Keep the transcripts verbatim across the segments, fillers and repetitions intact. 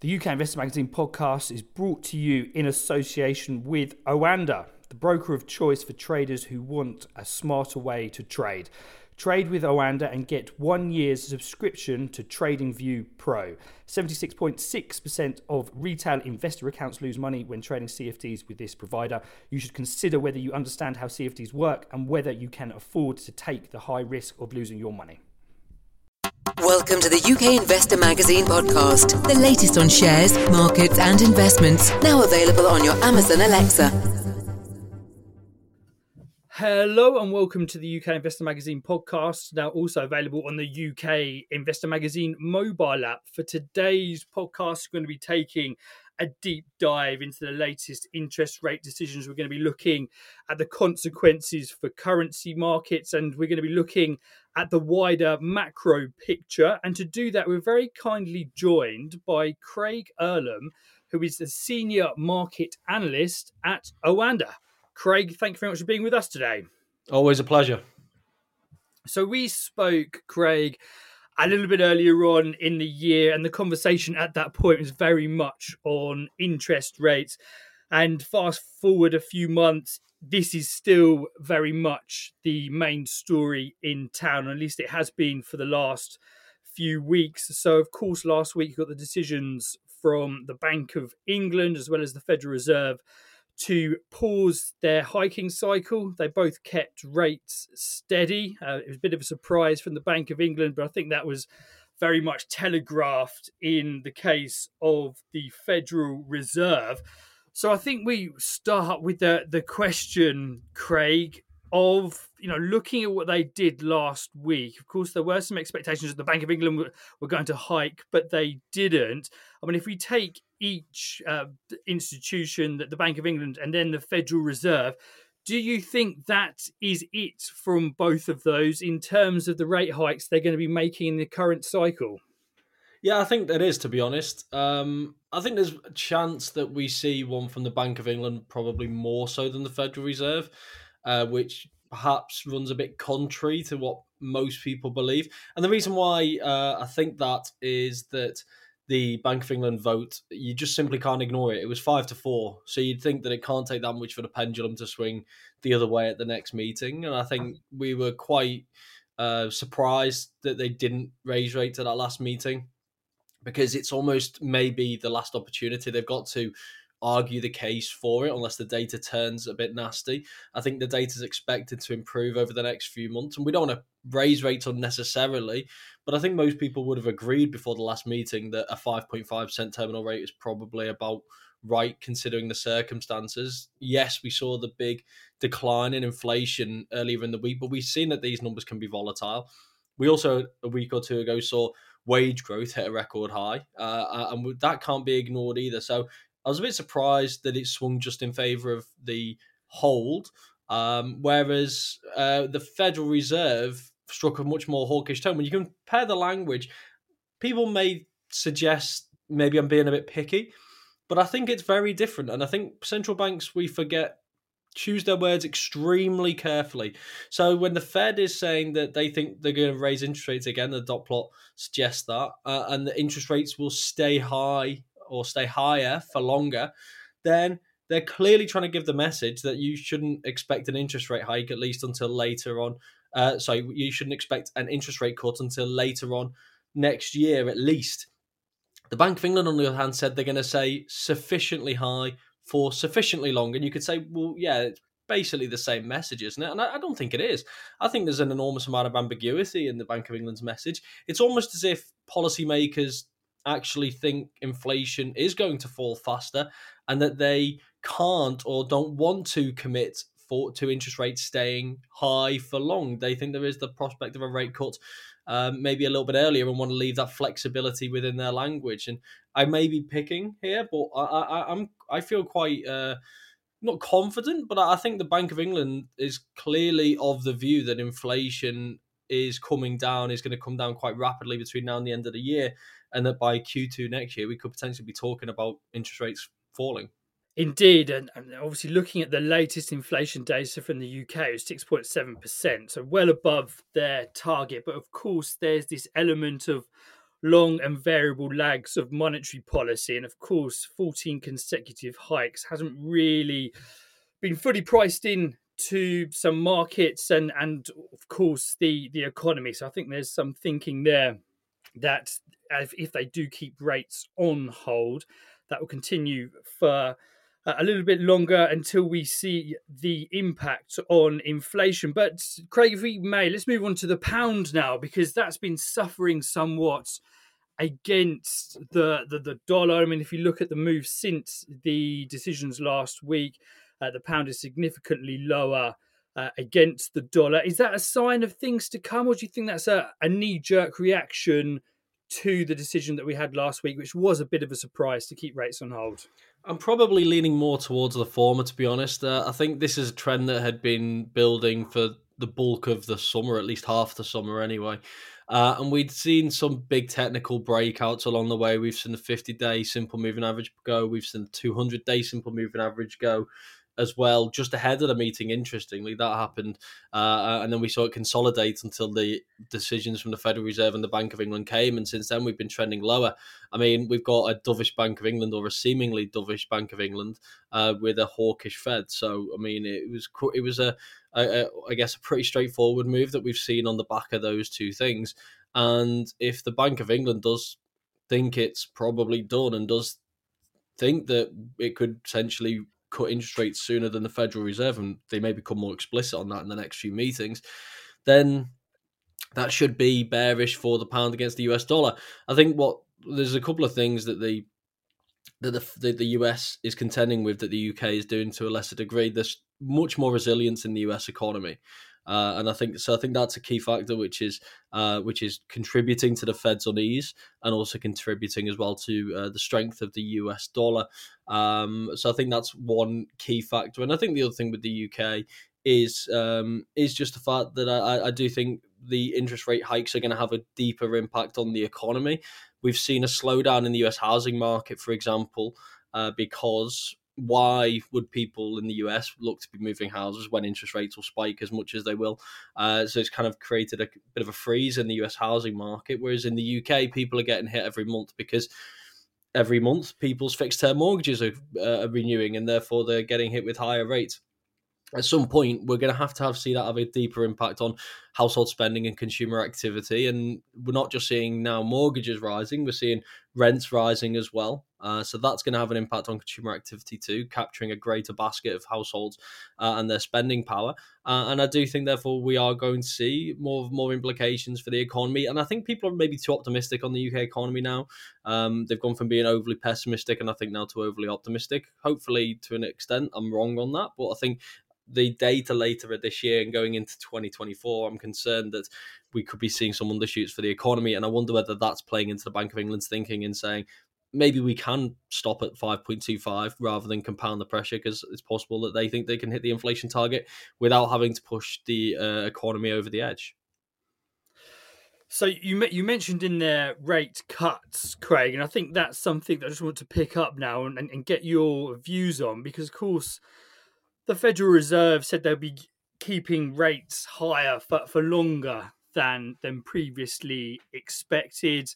The U K Investor Magazine podcast is brought to you in association with OANDA, the broker of choice for traders who want a smarter way to trade. Trade with OANDA and get one year's subscription to TradingView Pro. seventy-six point six percent of retail investor accounts lose money when trading C F Ds with this provider. You should consider whether you understand how C F Ds work and whether you can afford to take the high risk of losing your money. Welcome to the U K Investor Magazine podcast. The latest on shares, markets and investments. Now available on your Amazon Alexa. Hello and welcome to the U K Investor Magazine podcast, now also available on the U K Investor Magazine mobile app. For today's podcast, we're going to be taking a deep dive into the latest interest rate decisions. We're going to be looking at the consequences for currency markets, and we're going to be looking at the wider macro picture. And to do that, we're very kindly joined by Craig Erlam, who is the Senior Market Analyst at OANDA. Craig, thank you very much for being with us today. Always a pleasure. So we spoke, Craig, a little bit earlier on in the year, and the conversation at that point was very much on interest rates. And fast forward a few months, this is still very much the main story in town, or at least it has been for the last few weeks. So, of course, last week you got the decisions from the Bank of England as well as the Federal Reserve to pause their hiking cycle. They both kept rates steady. Uh, it was a bit of a surprise from the Bank of England, but I think that was very much telegraphed in the case of the Federal Reserve. So I think we start with the, the question, Craig, of, you know, looking at what they did last week. Of course, there were some expectations that the Bank of England were, were going to hike, but they didn't. I mean, if we take each uh, institution, that the Bank of England and then the Federal Reserve, do you think that is it from both of those in terms of the rate hikes they're going to be making in the current cycle? Yeah, I think that is, to be honest. Um, I think there's a chance that we see one from the Bank of England, probably more so than the Federal Reserve, uh, which perhaps runs a bit contrary to what most people believe. And the reason why uh, I think that is that the Bank of England vote, you just simply can't ignore it. It was five to four. So you'd think that it can't take that much for the pendulum to swing the other way at the next meeting. And I think we were quite uh, surprised that they didn't raise rates at that last meeting, because it's almost maybe the last opportunity. They've got to argue the case for it unless the data turns a bit nasty. I think the data is expected to improve over the next few months, and we don't want to raise rates unnecessarily, but I think most people would have agreed before the last meeting that a five point five percent terminal rate is probably about right considering the circumstances. Yes, we saw the big decline in inflation earlier in the week, but we've seen that these numbers can be volatile. We also, a week or two ago, saw wage growth hit a record high, uh, and that can't be ignored either. So I was a bit surprised that it swung just in favour of the hold, um, whereas uh, the Federal Reserve struck a much more hawkish tone. When you compare the language, people may suggest maybe I'm being a bit picky, but I think it's very different. And I think central banks, we forget, choose their words extremely carefully. So when the Fed is saying that they think they're going to raise interest rates again, the dot plot suggests that, uh, and the interest rates will stay high or stay higher for longer, then they're clearly trying to give the message that you shouldn't expect an interest rate hike at least until later on. Uh, so you shouldn't expect an interest rate cut until later on next year at least. The Bank of England, on the other hand, said they're going to say sufficiently high for sufficiently long. And you could say, well, yeah, it's basically the same message, isn't it? And I, I don't think it is. I think there's an enormous amount of ambiguity in the Bank of England's message. It's almost as if policymakers actually think inflation is going to fall faster and that they can't or don't want to commit for to interest rates staying high for long. They think there is the prospect of a rate cut um, maybe a little bit earlier and want to leave that flexibility within their language. And I may be picking here, but I, I, I'm I feel quite uh, not confident, but I think the Bank of England is clearly of the view that inflation is coming down, is going to come down quite rapidly between now and the end of the year, and that by Q two next year, we could potentially be talking about interest rates falling. Indeed, and, and obviously looking at the latest inflation data from the U K, it's six point seven percent, so well above their target. But of course, there's this element of long and variable lags of monetary policy. And of course, fourteen consecutive hikes hasn't really been fully priced in to some markets and, and of course, the, the economy. So I think there's some thinking there that if they do keep rates on hold, that will continue for a little bit longer until we see the impact on inflation. But Craig, if we may, let's move on to the pound now, because that's been suffering somewhat against the, the, the dollar. I mean, if you look at the move since the decisions last week, uh, the pound is significantly lower uh, against the dollar. Is that a sign of things to come, or do you think that's a, a knee-jerk reaction to the decision that we had last week, which was a bit of a surprise to keep rates on hold? I'm probably leaning more towards the former, to be honest. Uh, I think this is a trend that had been building for the bulk of the summer, at least half the summer anyway. Uh, and we'd seen some big technical breakouts along the way. We've seen the fifty-day simple moving average go. We've seen the two hundred-day simple moving average go as well, just ahead of the meeting. Interestingly, that happened. Uh, and then we saw it consolidate until the decisions from the Federal Reserve and the Bank of England came. And since then, we've been trending lower. I mean, we've got a dovish Bank of England, or a seemingly dovish Bank of England, uh, with a hawkish Fed. So, I mean, it was it was, a, a, a I guess, a pretty straightforward move that we've seen on the back of those two things. And if the Bank of England does think it's probably done and does think that it could potentially cut interest rates sooner than the Federal Reserve, and they may become more explicit on that in the next few meetings, then that should be bearish for the pound against the U S dollar. I think what there's a couple of things that the that the, the, the U S is contending with that the U K is doing to a lesser degree. There's much more resilience in the U S economy. Uh, and I think so. I think that's a key factor, which is uh, which is contributing to the Fed's unease, and also contributing as well to uh, the strength of the U S dollar. Um, so I think that's one key factor. And I think the other thing with the U K is um, is just the fact that I, I do think the interest rate hikes are going to have a deeper impact on the economy. We've seen a slowdown in the U S housing market, for example, uh, because. Why would people in the U S look to be moving houses when interest rates will spike as much as they will? Uh, so it's kind of created a bit of a freeze in the U S housing market, whereas in the U K, people are getting hit every month because every month people's fixed-term mortgages are, uh, are renewing, and therefore they're getting hit with higher rates. At some point, we're going to have to have see that have a deeper impact on household spending and consumer activity. And we're not just seeing now mortgages rising, we're seeing rents rising as well. Uh, so that's going to have an impact on consumer activity too, capturing a greater basket of households uh, and their spending power. Uh, and I do think, therefore, we are going to see more more implications for the economy. And I think people are maybe too optimistic on the U K economy now. Um, they've gone from being overly pessimistic, and I think now to overly optimistic. Hopefully, to an extent, I'm wrong on that. But I think the data later this year and going into twenty twenty-four, I'm concerned that we could be seeing some undershoots for the economy. And I wonder whether that's playing into the Bank of England's thinking and saying, maybe we can stop at five point two five rather than compound the pressure, because it's possible that they think they can hit the inflation target without having to push the uh, economy over the edge. So you you mentioned in there rate cuts, Craig, and I think that's something that I just want to pick up now and, and get your views on, because, of course, the Federal Reserve said they'll be keeping rates higher for, for longer than, than previously expected.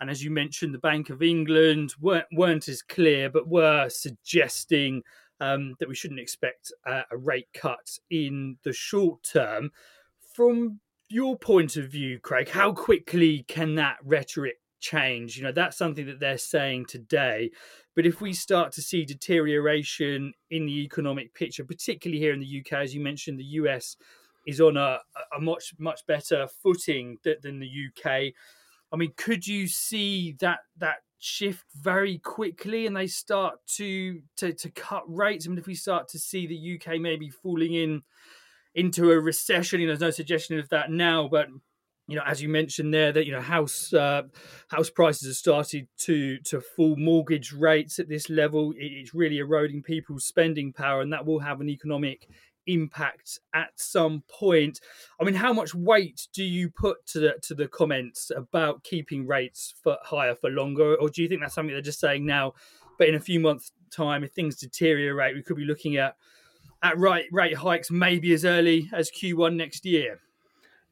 And as you mentioned, the Bank of England weren't, weren't as clear, but were suggesting um, that we shouldn't expect uh, a rate cut in the short term. From your point of view, Craig, how quickly can that rhetoric change? You know, that's something that they're saying today. But if we start to see deterioration in the economic picture, particularly here in the U K, as you mentioned, the U S is on a, a much, much better footing th- than the U K. I mean, could you see that that shift very quickly and they start to, to to cut rates? I mean, if we start to see the U K maybe falling in into a recession, you know, there's no suggestion of that now, but, you know, as you mentioned there, that, you know, house uh, house prices have started to to fall, mortgage rates at this level, it's really eroding people's spending power, and that will have an economic impact at some point. I mean, how much weight do you put to the, to the comments about keeping rates for higher for longer, or do you think that's something they're just saying now, but in a few months' time, if things deteriorate, we could be looking at at rate rate hikes maybe as early as Q one next year?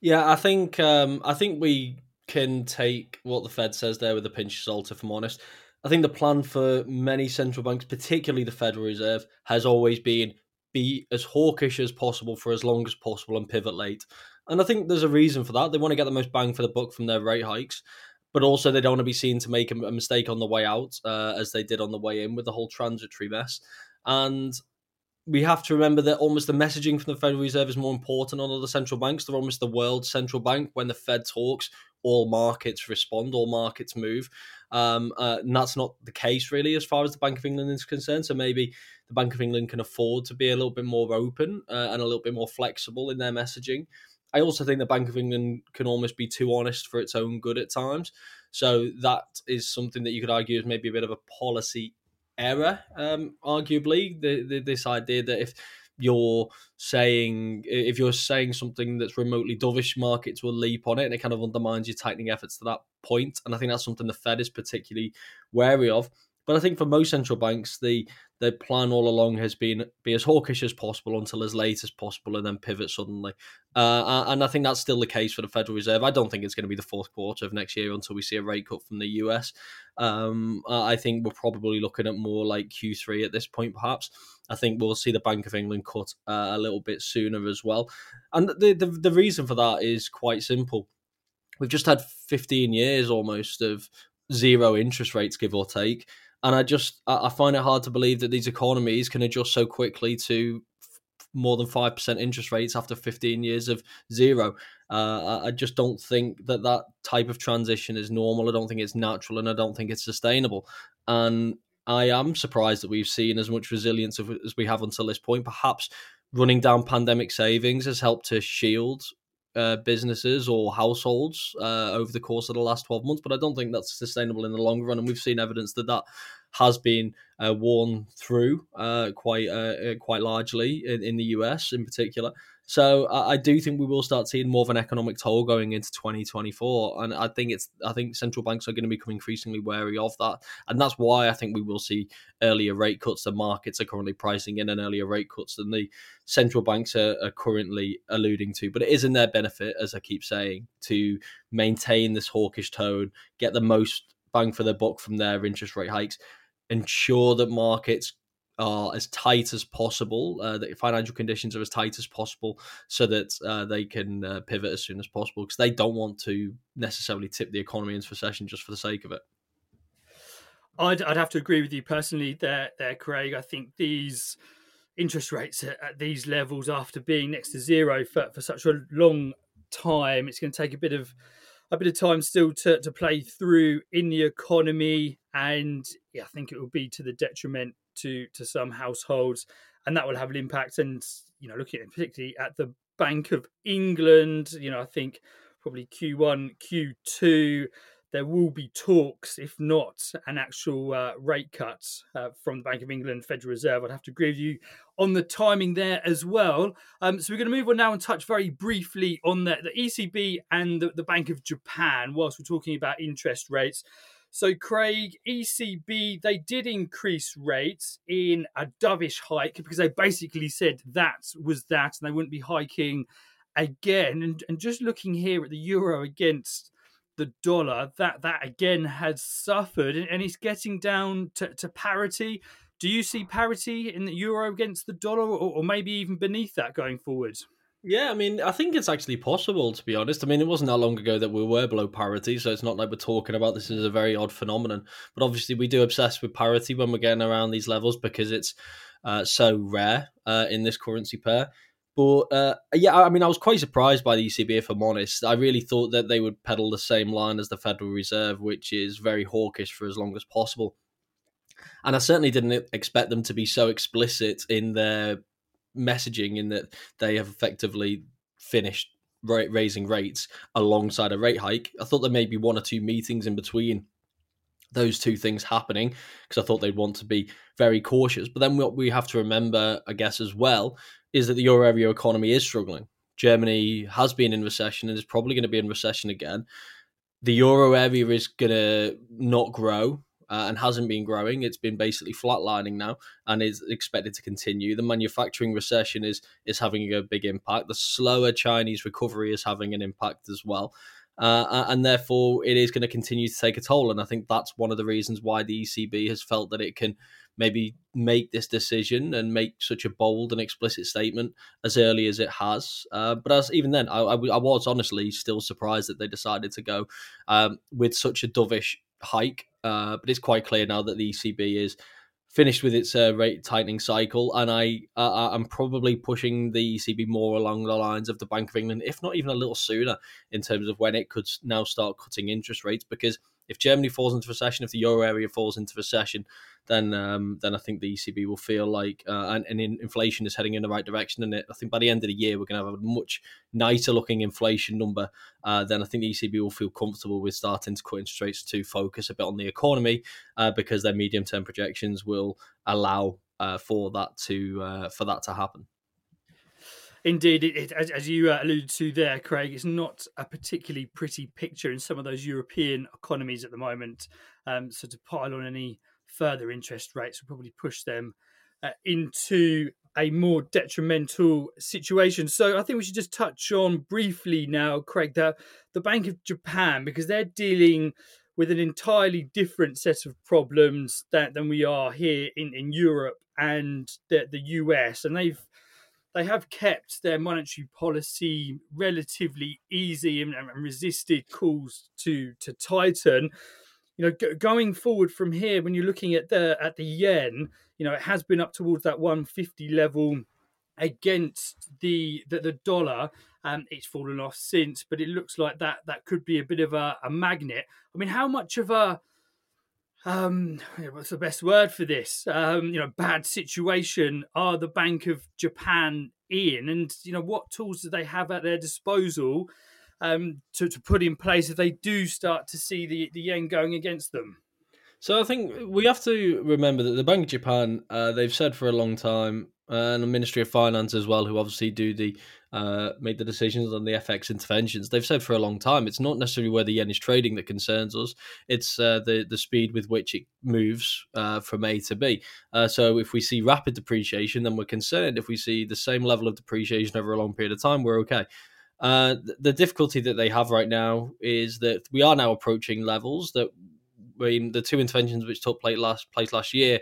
Yeah, I think um, I think we can take what the Fed says there with a pinch of salt, if I'm honest. I think the plan for many central banks, particularly the Federal Reserve, has always been be as hawkish as possible for as long as possible and pivot late. And I think there's a reason for that. They want to get the most bang for the buck from their rate hikes, but also they don't want to be seen to make a mistake on the way out, uh, as they did on the way in with the whole transitory mess. And we have to remember that almost the messaging from the Federal Reserve is more important on other central banks. They're almost the world's central bank. When the Fed talks, all markets respond, all markets move. Um, uh, and that's not the case, really, as far as the Bank of England is concerned. So maybe the Bank of England can afford to be a little bit more open uh, and a little bit more flexible in their messaging. I also think the Bank of England can almost be too honest for its own good at times. So that is something that you could argue is maybe a bit of a policy error, um, arguably, the, the, this idea that if you're saying if you're saying something that's remotely dovish, markets will leap on it, and it kind of undermines your tightening efforts to that point. And I think that's something the Fed is particularly wary of. But I think for most central banks, the the plan all along has been be as hawkish as possible until as late as possible and then pivot suddenly. Uh, and I think that's still the case for the Federal Reserve. I don't think it's going to be the fourth quarter of next year until we see a rate cut from the U S. Um, I think we're probably looking at more like Q three at this point, perhaps. I think we'll see the Bank of England cut uh, a little bit sooner as well. And the, the the reason for that is quite simple. We've just had fifteen years almost of zero interest rates, give or take. And I just I find it hard to believe that these economies can adjust so quickly to more than five percent interest rates after fifteen years of zero. Uh, I just don't think that that type of transition is normal. I don't think it's natural, and I don't think it's sustainable. And I am surprised that we've seen as much resilience as we have until this point. Perhaps running down pandemic savings has helped to shield Uh, businesses or households uh, over the course of the last twelve months, but I don't think that's sustainable in the long run, and we've seen evidence that that has been uh, worn through uh, quite uh, quite largely in, in the U S in particular. So I, I do think we will start seeing more of an economic toll going into twenty twenty-four, and I think it's I think central banks are going to become increasingly wary of that, and that's why I think we will see earlier rate cuts. The markets are currently pricing in and earlier rate cuts than the central banks are, are currently alluding to, but it is in their benefit, as I keep saying, to maintain this hawkish tone, get the most bang for their buck from their interest rate hikes, ensure that markets are as tight as possible, uh, that financial conditions are as tight as possible, so that uh, they can uh, pivot as soon as possible, because they don't want to necessarily tip the economy into recession just for the sake of it. I'd, I'd have to agree with you personally there, there, Craig. I think these interest rates at, at these levels, after being next to zero for, for such a long time, it's going to take a bit of a bit of time still to, to play through in the economy. And yeah, I think it will be to the detriment to, to some households, and that will have an impact. And, you know, looking at particularly at the Bank of England, you know, I think probably Q one, Q two, there will be talks, if not an actual uh, rate cut uh, from the Bank of England, Federal Reserve. I'd have to agree with you on the timing there as well. Um, so we're going to move on now and touch very briefly on the, the E C B and the, the Bank of Japan whilst we're talking about interest rates. So, Craig, E C B, they did increase rates in a dovish hike because they basically said that was that and they wouldn't be hiking again. And, and just looking here at the euro against the dollar, that that again has suffered, and, and it's getting down to, to parity. Do you see parity in the euro against the dollar, or, or maybe even beneath that going forward? Yeah, I mean, I think it's actually possible, to be honest. I mean, it wasn't that long ago that we were below parity, so it's not like we're talking about this as a very odd phenomenon. But obviously, we do obsess with parity when we're getting around these levels because it's uh, so rare uh, in this currency pair. But uh, yeah, I mean, I was quite surprised by the E C B, if I'm honest. I really thought that they would pedal the same line as the Federal Reserve, which is very hawkish for as long as possible. And I certainly didn't expect them to be so explicit in their messaging, in that they have effectively finished raising rates alongside a rate hike. I thought there may be one or two meetings in between those two things happening because I thought they'd want to be very cautious. But then what we have to remember, I guess, as well, is that the euro area economy is struggling. Germany has been in recession and is probably going to be in recession again. The euro area is going to not grow. Uh, and hasn't been growing. It's been basically flatlining now and is expected to continue. The manufacturing recession is is having a big impact. The slower Chinese recovery is having an impact as well. uh, and therefore it is going to continue to take a toll. And I think that's one of the reasons why the E C B has felt that it can maybe make this decision and make such a bold and explicit statement as early as it has. Uh, but as, even then, I, I, I was honestly still surprised that they decided to go um, with such a dovish hike. Uh, but it's quite clear now that the E C B is finished with its uh, rate tightening cycle, and I uh, I'm probably pushing the E C B more along the lines of the Bank of England, if not even a little sooner, in terms of when it could now start cutting interest rates. Because if Germany falls into recession, if the euro area falls into recession, then um, then I think the E C B will feel like uh, and, and inflation is heading in the right direction. And it, I think by the end of the year, we're going to have a much nicer looking inflation number. Uh, then I think the E C B will feel comfortable with starting to cut interest rates to focus a bit on the economy, uh, because their medium term projections will allow uh, for that to uh, for that to happen. Indeed, it, it, as, as you uh, alluded to there, Craig, it's not a particularly pretty picture in some of those European economies at the moment. Um, so to pile on any further interest rates will probably push them uh, into a more detrimental situation. So I think we should just touch on briefly now, Craig, the, the Bank of Japan, because they're dealing with an entirely different set of problems that, than we are here in, in Europe and the, the U S. And they've They have kept their monetary policy relatively easy and, and resisted calls to, to tighten. You know, g- going forward from here, when you're looking at the at the yen, you know, it has been up towards that one fifty level against the the, the dollar. Um, it's fallen off since, but it looks like that that could be a bit of a, a magnet. I mean, how much of a Um, what's the best word for this? Um, you know, bad situation are the Bank of Japan in, and you know, what tools do they have at their disposal um, to to put in place if they do start to see the, the yen going against them? So I think we have to remember that the Bank of Japan, uh, they've said for a long time, uh, and the Ministry of Finance as well, who obviously do the uh, make the decisions on the F X interventions, they've said for a long time it's not necessarily where the yen is trading that concerns us. It's uh, the the speed with which it moves uh, from A to B. Uh, so if we see rapid depreciation, then we're concerned. If we see the same level of depreciation over a long period of time, we're okay. Uh, the difficulty that they have right now is that we are now approaching levels that, I mean, the two interventions which took place last place last year,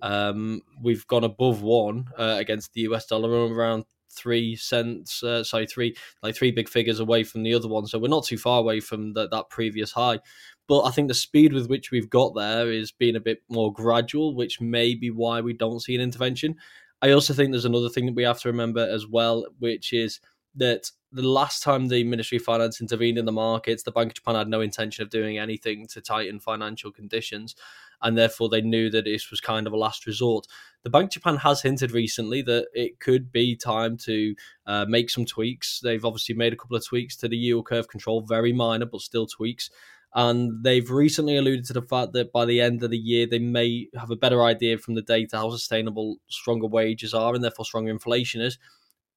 um, we've gone above one uh, against the U S dollar, around three cents, uh, sorry, three like three big figures away from the other one. So we're not too far away from the, that previous high. But I think the speed with which we've got there is being a bit more gradual, which may be why we don't see an intervention. I also think there's another thing that we have to remember as well, which is that the last time the Ministry of Finance intervened in the markets, the Bank of Japan had no intention of doing anything to tighten financial conditions, and therefore they knew that this was kind of a last resort. The Bank of Japan has hinted recently that it could be time to uh, make some tweaks. They've obviously made a couple of tweaks to the yield curve control, very minor, but still tweaks. And they've recently alluded to the fact that by the end of the year, they may have a better idea from the data how sustainable stronger wages are and therefore stronger inflation is.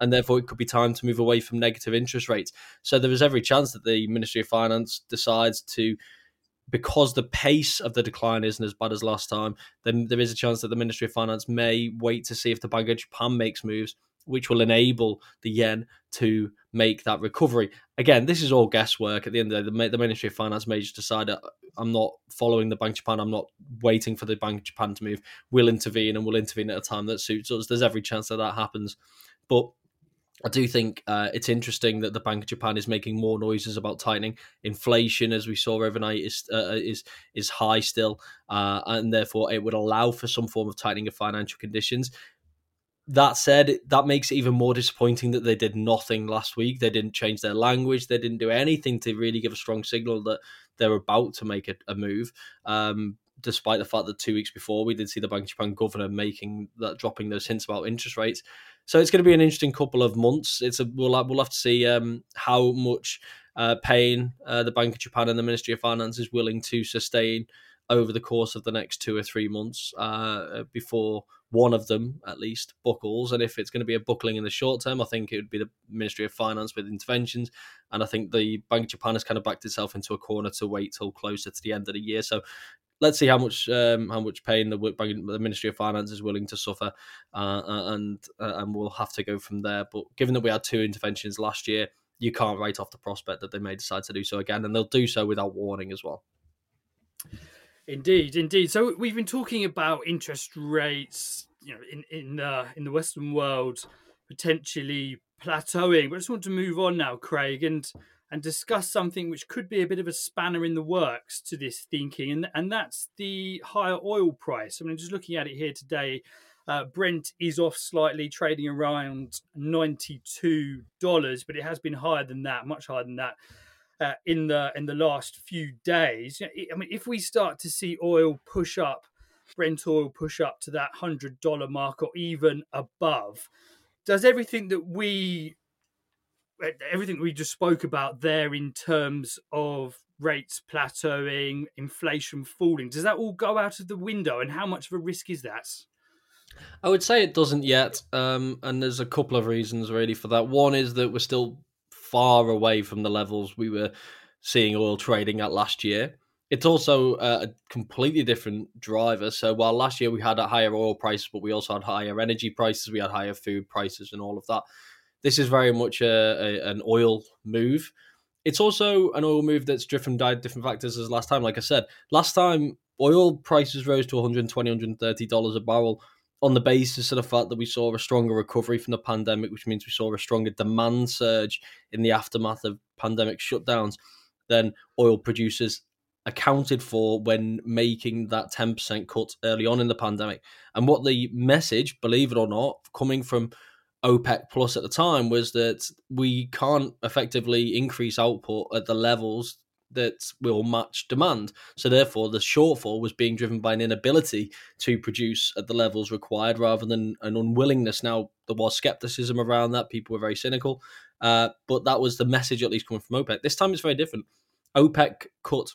And therefore, it could be time to move away from negative interest rates. So there is every chance that the Ministry of Finance decides to, because the pace of the decline isn't as bad as last time, then there is a chance that the Ministry of Finance may wait to see if the Bank of Japan makes moves, which will enable the yen to make that recovery. Again, this is all guesswork. At the end of the day, the Ministry of Finance may just decide, I'm not following the Bank of Japan, I'm not waiting for the Bank of Japan to move. We'll intervene, and we'll intervene at a time that suits us. There's every chance that that happens. But I do think uh, it's interesting that the Bank of Japan is making more noises about tightening. Inflation, as we saw overnight, is uh, is is high still, uh, and therefore it would allow for some form of tightening of financial conditions. That said, that makes it even more disappointing that they did nothing last week. They didn't change their language. They didn't do anything to really give a strong signal that they're about to make a, a move. Um, despite the fact that two weeks before we did see the Bank of Japan governor making that, dropping those hints about interest rates. So it's going to be an interesting couple of months. It's a, we'll, we'll have to see um, how much uh, pain uh, the Bank of Japan and the Ministry of Finance is willing to sustain over the course of the next two or three months uh, before one of them, at least, buckles. And if it's going to be a buckling in the short term, I think it would be the Ministry of Finance with interventions. And I think the Bank of Japan has kind of backed itself into a corner to wait till closer to the end of the year. So let's see how much um, how much pain the, the Ministry of Finance is willing to suffer, uh, and uh, and we'll have to go from there. But given that we had two interventions last year, you can't write off the prospect that they may decide to do so again, and they'll do so without warning as well. Indeed, indeed. So we've been talking about interest rates, you know, in in uh, in the Western world potentially plateauing. But I just want to move on now, Craig, and and discuss something which could be a bit of a spanner in the works to this thinking, and and that's the higher oil price. I mean, just looking at it here today, uh, Brent is off slightly, trading around ninety-two dollars, but it has been higher than that, much higher than that. Uh, in the in the last few days, I mean, if we start to see oil push up, Brent oil push up to that one hundred dollars mark or even above, does everything that we everything we just spoke about there in terms of rates plateauing, inflation falling, does that all go out of the window? And how much of a risk is that? I would say it doesn't yet, um, and there's a couple of reasons really for that. One is that we're still far away from the levels we were seeing oil trading at last year. It's also a completely different driver. So while last year we had a higher oil price, but we also had higher energy prices, we had higher food prices and all of that. This is very much a, a, an oil move. It's also an oil move that's driven by different factors as last time. Like I said, last time oil prices rose to one hundred twenty dollars, one hundred thirty dollars a barrel on the basis of the fact that we saw a stronger recovery from the pandemic, which means we saw a stronger demand surge in the aftermath of pandemic shutdowns than oil producers accounted for when making that ten percent cut early on in the pandemic. And what the message, believe it or not, coming from OPEC Plus at the time was that we can't effectively increase output at the levels that will match demand. So therefore, the shortfall was being driven by an inability to produce at the levels required rather than an unwillingness. Now, there was skepticism around that. People were very cynical. Uh, but that was the message, at least coming from OPEC. This time it's very different. OPEC cut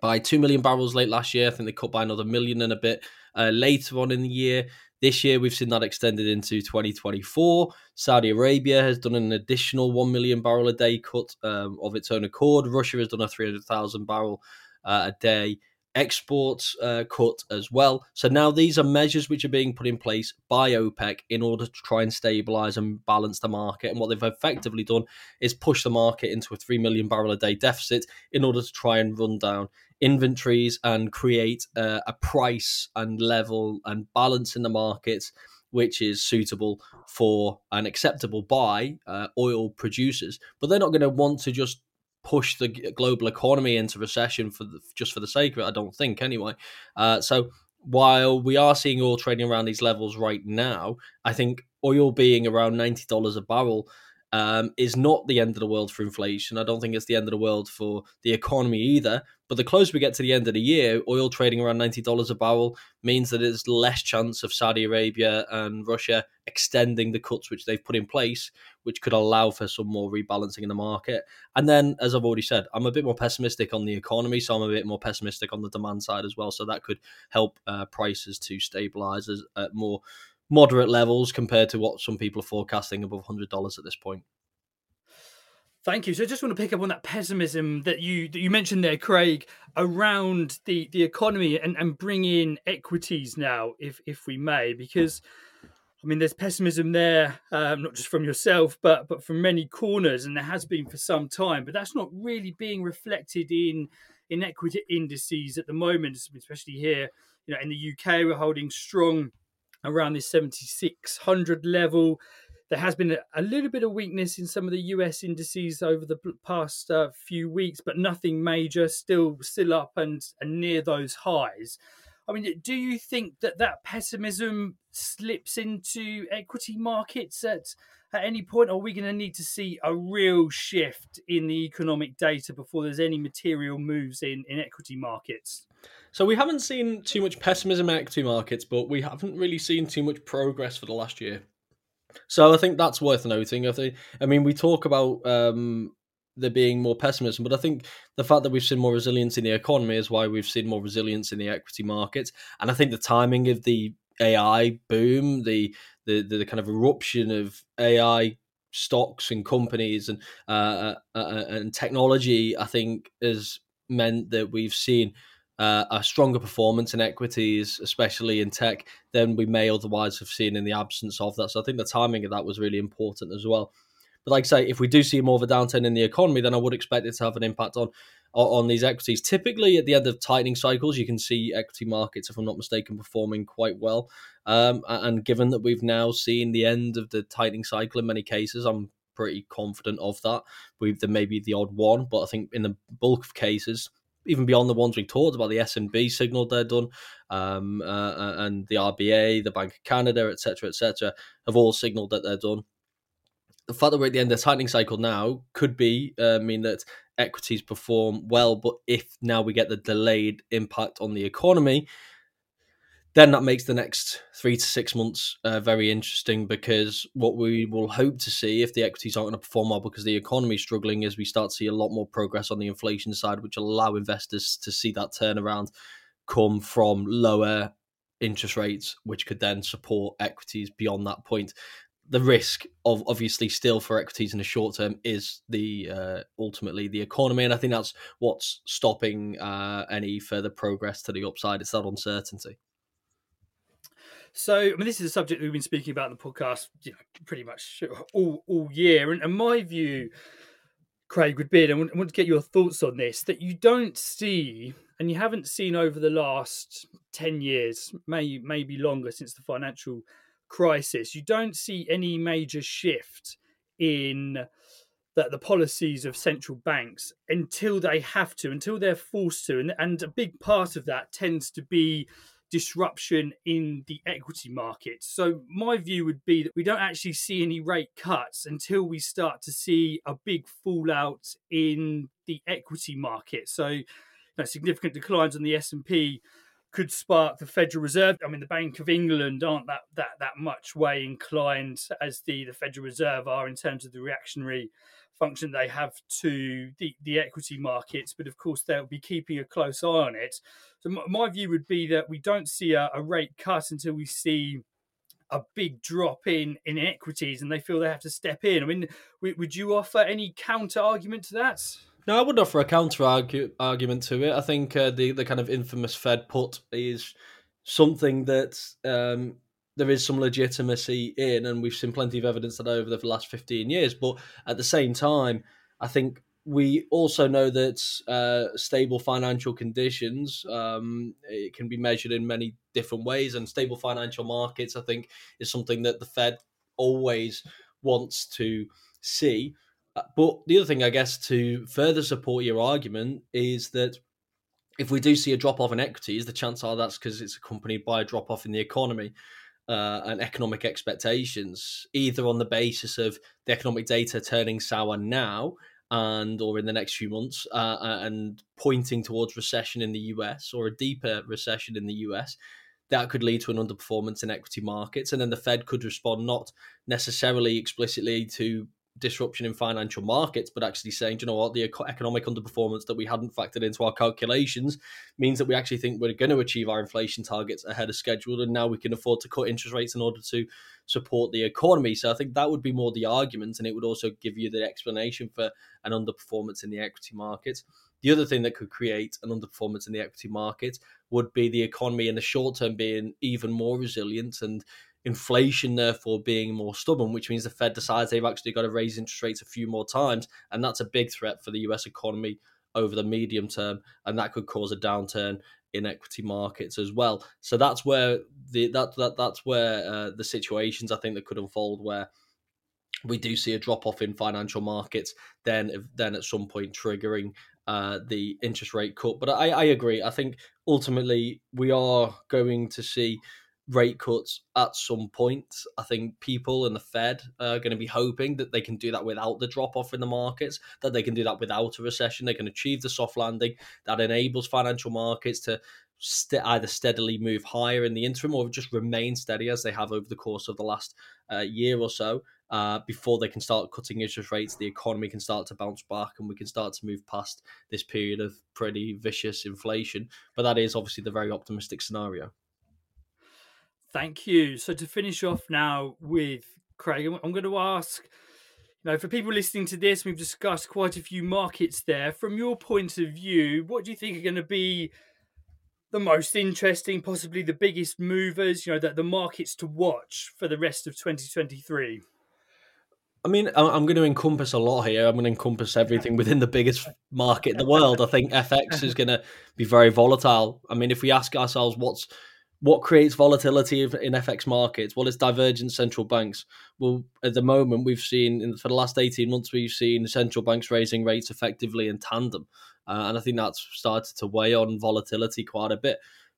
by two million barrels late last year. I think they cut by another million and a bit uh, later on in the year. This year, we've seen that extended into twenty twenty-four. Saudi Arabia has done an additional one million barrel a day cut um, of its own accord. Russia has done a three hundred thousand barrel uh, a day exports uh, cut as well. So now these are measures which are being put in place by OPEC in order to try and stabilize and balance the market. And what they've effectively done is push the market into a three million barrel a day deficit in order to try and run down inventories and create uh, a price and level and balance in the markets which is suitable for and acceptable by uh, oil producers. But they're not going to want to just push the global economy into recession for the, just for the sake of it, I don't think, anyway. Uh, so while we are seeing oil trading around these levels right now, I think oil being around ninety dollars a barrel Um, is not the end of the world for inflation. I don't think it's the end of the world for the economy either. But the closer we get to the end of the year, oil trading around ninety dollars a barrel means that there's less chance of Saudi Arabia and Russia extending the cuts which they've put in place, which could allow for some more rebalancing in the market. And then, as I've already said, I'm a bit more pessimistic on the economy, so I'm a bit more pessimistic on the demand side as well. So that could help uh, prices to stabilise at more moderate levels compared to what some people are forecasting above one hundred dollars at this point. Thank you. So I just want to pick up on that pessimism that you that you mentioned there, Craig, around the, the economy and, and bring in equities now, if if we may, because, I mean, there's pessimism there, um, not just from yourself, but, but from many corners, and there has been for some time, but that's not really being reflected in, in equity indices at the moment, especially here, you know, in the U K, we're holding strong around this seventy-six hundred level. There has been a little bit of weakness in some of the U S indices over the past uh, few weeks, but nothing major, still still up and, and near those highs. I mean, do you think that that pessimism slips into equity markets at, at any point? Or are we going to need to see a real shift in the economic data before there's any material moves in, in equity markets? So we haven't seen too much pessimism in equity markets, but we haven't really seen too much progress for the last year. So I think that's worth noting. I think, I mean, we talk about um, there being more pessimism, but I think the fact that we've seen more resilience in the economy is why we've seen more resilience in the equity markets. And I think the timing of the A I boom, the the, the kind of eruption of A I stocks and companies and uh, uh, and technology, I think, has meant that we've seen Uh, a stronger performance in equities, especially in tech, than we may otherwise have seen in the absence of that. So I think the timing of that was really important as well. But like I say, if we do see more of a downturn in the economy, then I would expect it to have an impact on on these equities. Typically, at the end of tightening cycles, you can see equity markets, if I'm not mistaken, performing quite well. Um, and given that we've now seen the end of the tightening cycle in many cases, I'm pretty confident of that. We've, there may be the odd one, but I think in the bulk of cases, even beyond the ones we talked about, the S and B signal they're done, um, uh, and the R B A, the Bank of Canada, et cetera, et cetera, have all signaled that they're done. The fact that we're at the end of the tightening cycle now could be uh, mean that equities perform well, but if now we get the delayed impact on the economy, then that makes the next three to six months uh, very interesting, because what we will hope to see, if the equities aren't going to perform well because the economy is struggling, is we start to see a lot more progress on the inflation side, which will allow investors to see that turnaround come from lower interest rates, which could then support equities beyond that point. The risk of obviously still for equities in the short term is the uh, ultimately the economy. And I think that's what's stopping uh, any further progress to the upside. It's that uncertainty. So, I mean, this is a subject we've been speaking about in the podcast, you know, pretty much all, all year. And, and my view, Craig, would be, and I want, I want to get your thoughts on this, that you don't see, and you haven't seen over the last ten years, may, maybe longer, since the financial crisis, you don't see any major shift in that the policies of central banks until they have to, until they're forced to. And, and a big part of that tends to be disruption in the equity market. So my view would be that we don't actually see any rate cuts until we start to see a big fallout in the equity market. So, you know, significant declines on the S and P could spark the Federal Reserve. I mean, the Bank of England aren't that that that much way inclined as the, the Federal Reserve are in terms of the reactionary function they have to the, the equity markets, but of course they'll be keeping a close eye on it. So my view would be that we don't see a, a rate cut until we see a big drop in, in equities and they feel they have to step in. I mean, would you offer any counter argument to that? No, I wouldn't offer a counter argue, argument to it. I think uh, the, the kind of infamous Fed put is something that um, there is some legitimacy in, and we've seen plenty of evidence of that over the last fifteen years. But at the same time, I think we also know that uh, stable financial conditions, um, it can be measured in many different ways, and stable financial markets, I think, is something that the Fed always wants to see. But the other thing, I guess, to further support your argument is that if we do see a drop-off in equities, the chances are that's because it's accompanied by a drop-off in the economy uh, and economic expectations, either on the basis of the economic data turning sour now and or in the next few months uh, and pointing towards recession in the U S or a deeper recession in the U S. That could lead to an underperformance in equity markets. And then the Fed could respond not necessarily explicitly to disruption in financial markets, but actually saying, do you know what, the economic underperformance that we hadn't factored into our calculations means that we actually think we're going to achieve our inflation targets ahead of schedule, and now we can afford to cut interest rates in order to support the economy. So I think that would be more the argument, and it would also give you the explanation for an underperformance in the equity markets. The other thing that could create an underperformance in the equity market would be the economy in the short term being even more resilient and inflation, therefore, being more stubborn, which means the Fed decides they've actually got to raise interest rates a few more times. And that's a big threat for the U S economy over the medium term. And that could cause a downturn in equity markets as well. So that's where the that, that that's where uh, the situations, I think, that could unfold where we do see a drop off in financial markets, then then at some point triggering uh, the interest rate cut. But I, I agree. I think ultimately we are going to see rate cuts at some point. I think people and the Fed are going to be hoping that they can do that without the drop-off in the markets, that they can do that without a recession. They can achieve the soft landing that enables financial markets to st- either steadily move higher in the interim or just remain steady as they have over the course of the last uh, year or so uh, before they can start cutting interest rates. The economy can start to bounce back and we can start to move past this period of pretty vicious inflation. But that is obviously the very optimistic scenario. Thank you. So to finish off now with Craig, I'm going to ask, you know, for people listening to this, we've discussed quite a few markets there. From your point of view, what do you think are going to be the most interesting, possibly the biggest movers, you know, that the markets to watch for the rest of twenty twenty-three? I mean, I'm going to encompass a lot here. I'm going to encompass everything within the biggest market in the world. I think F X is going to be very volatile. I mean, if we ask ourselves what's what creates volatility in F X markets, well, it's divergent central banks. Well, at the moment, we've seen, for the last eighteen months, we've seen central banks raising rates effectively in tandem. Uh, and I think that's started to weigh on volatility quite a bit.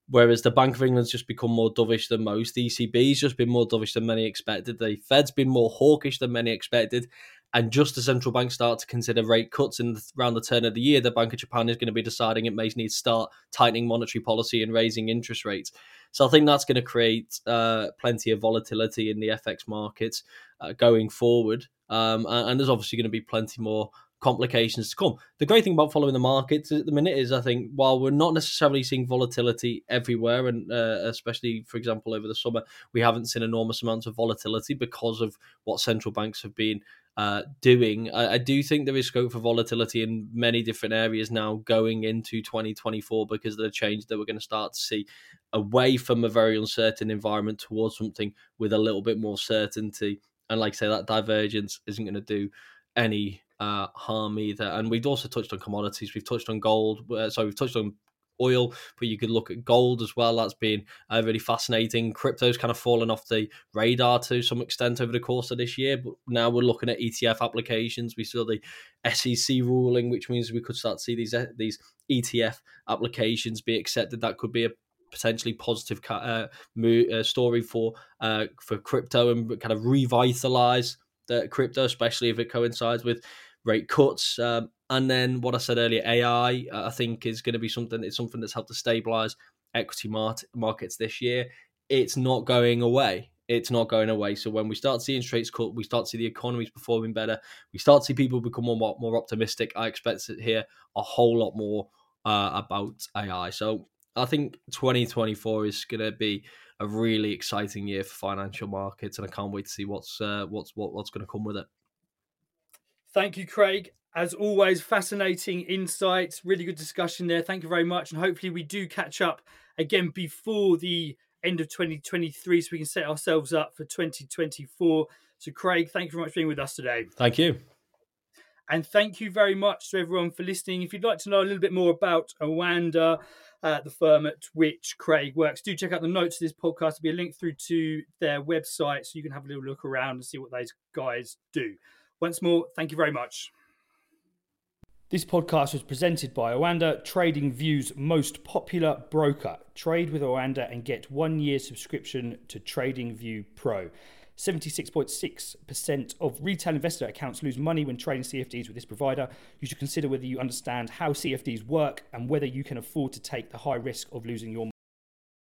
Whereas the Bank of England's just become more dovish than most. The E C B's just been more dovish than many expected. The Fed's been more hawkish than many expected. And just as central banks start to consider rate cuts in the, around the turn of the year, the Bank of Japan is going to be deciding it may need to start tightening monetary policy and raising interest rates. So I think that's going to create uh, plenty of volatility in the F X markets uh, going forward. Um, and there's obviously going to be plenty more complications to come. The great thing about following the markets at the minute is I think while we're not necessarily seeing volatility everywhere, and uh, especially, for example, over the summer, we haven't seen enormous amounts of volatility because of what central banks have been uh, doing. I, I do think there is scope for volatility in many different areas now going into twenty twenty-four because of the change that we're going to start to see away from a very uncertain environment towards something with a little bit more certainty. And like I say, that divergence isn't going to do any Uh, harm either. And we've also touched on commodities, we've touched on gold, uh, so we've touched on oil, but you could look at gold as well. That's been uh, really fascinating. Crypto's kind of fallen off the radar to some extent over the course of this year, but now we're looking at E T F applications. We saw the S E C ruling, which means we could start to see these, these E T F applications be accepted. That could be a potentially positive uh, mo- uh, story for uh, for crypto and kind of revitalize the crypto, especially if it coincides with rate cuts. Um, and then what I said earlier, A I, uh, I think is going to be something, it's something that's helped to stabilize equity mar- markets this year. It's not going away. It's not going away. So when we start seeing rates cut, we start to see the economies performing better. We start to see people become more, more optimistic. I expect to hear a whole lot more uh, about A I. So I think twenty twenty-four is going to be a really exciting year for financial markets, and I can't wait to see what's uh, what's what, what's going to come with it. Thank you, Craig. As always, fascinating insights, really good discussion there. Thank you very much, and hopefully we do catch up again before the end of twenty twenty-three so we can set ourselves up for twenty twenty-four. So, Craig, thank you very much for being with us today. Thank you. And thank you very much to everyone for listening. If you'd like to know a little bit more about OANDA, uh, the firm at which Craig works, do check out the notes of this podcast. There'll be a link through to their website so you can have a little look around and see what those guys do. Once more, thank you very much. This podcast was presented by OANDA, TradingView's most popular broker. Trade with OANDA and get one year subscription to TradingView Pro. seventy-six point six percent of retail investor accounts lose money when trading C F Ds with this provider. You should consider whether you understand how C F Ds work and whether you can afford to take the high risk of losing your money.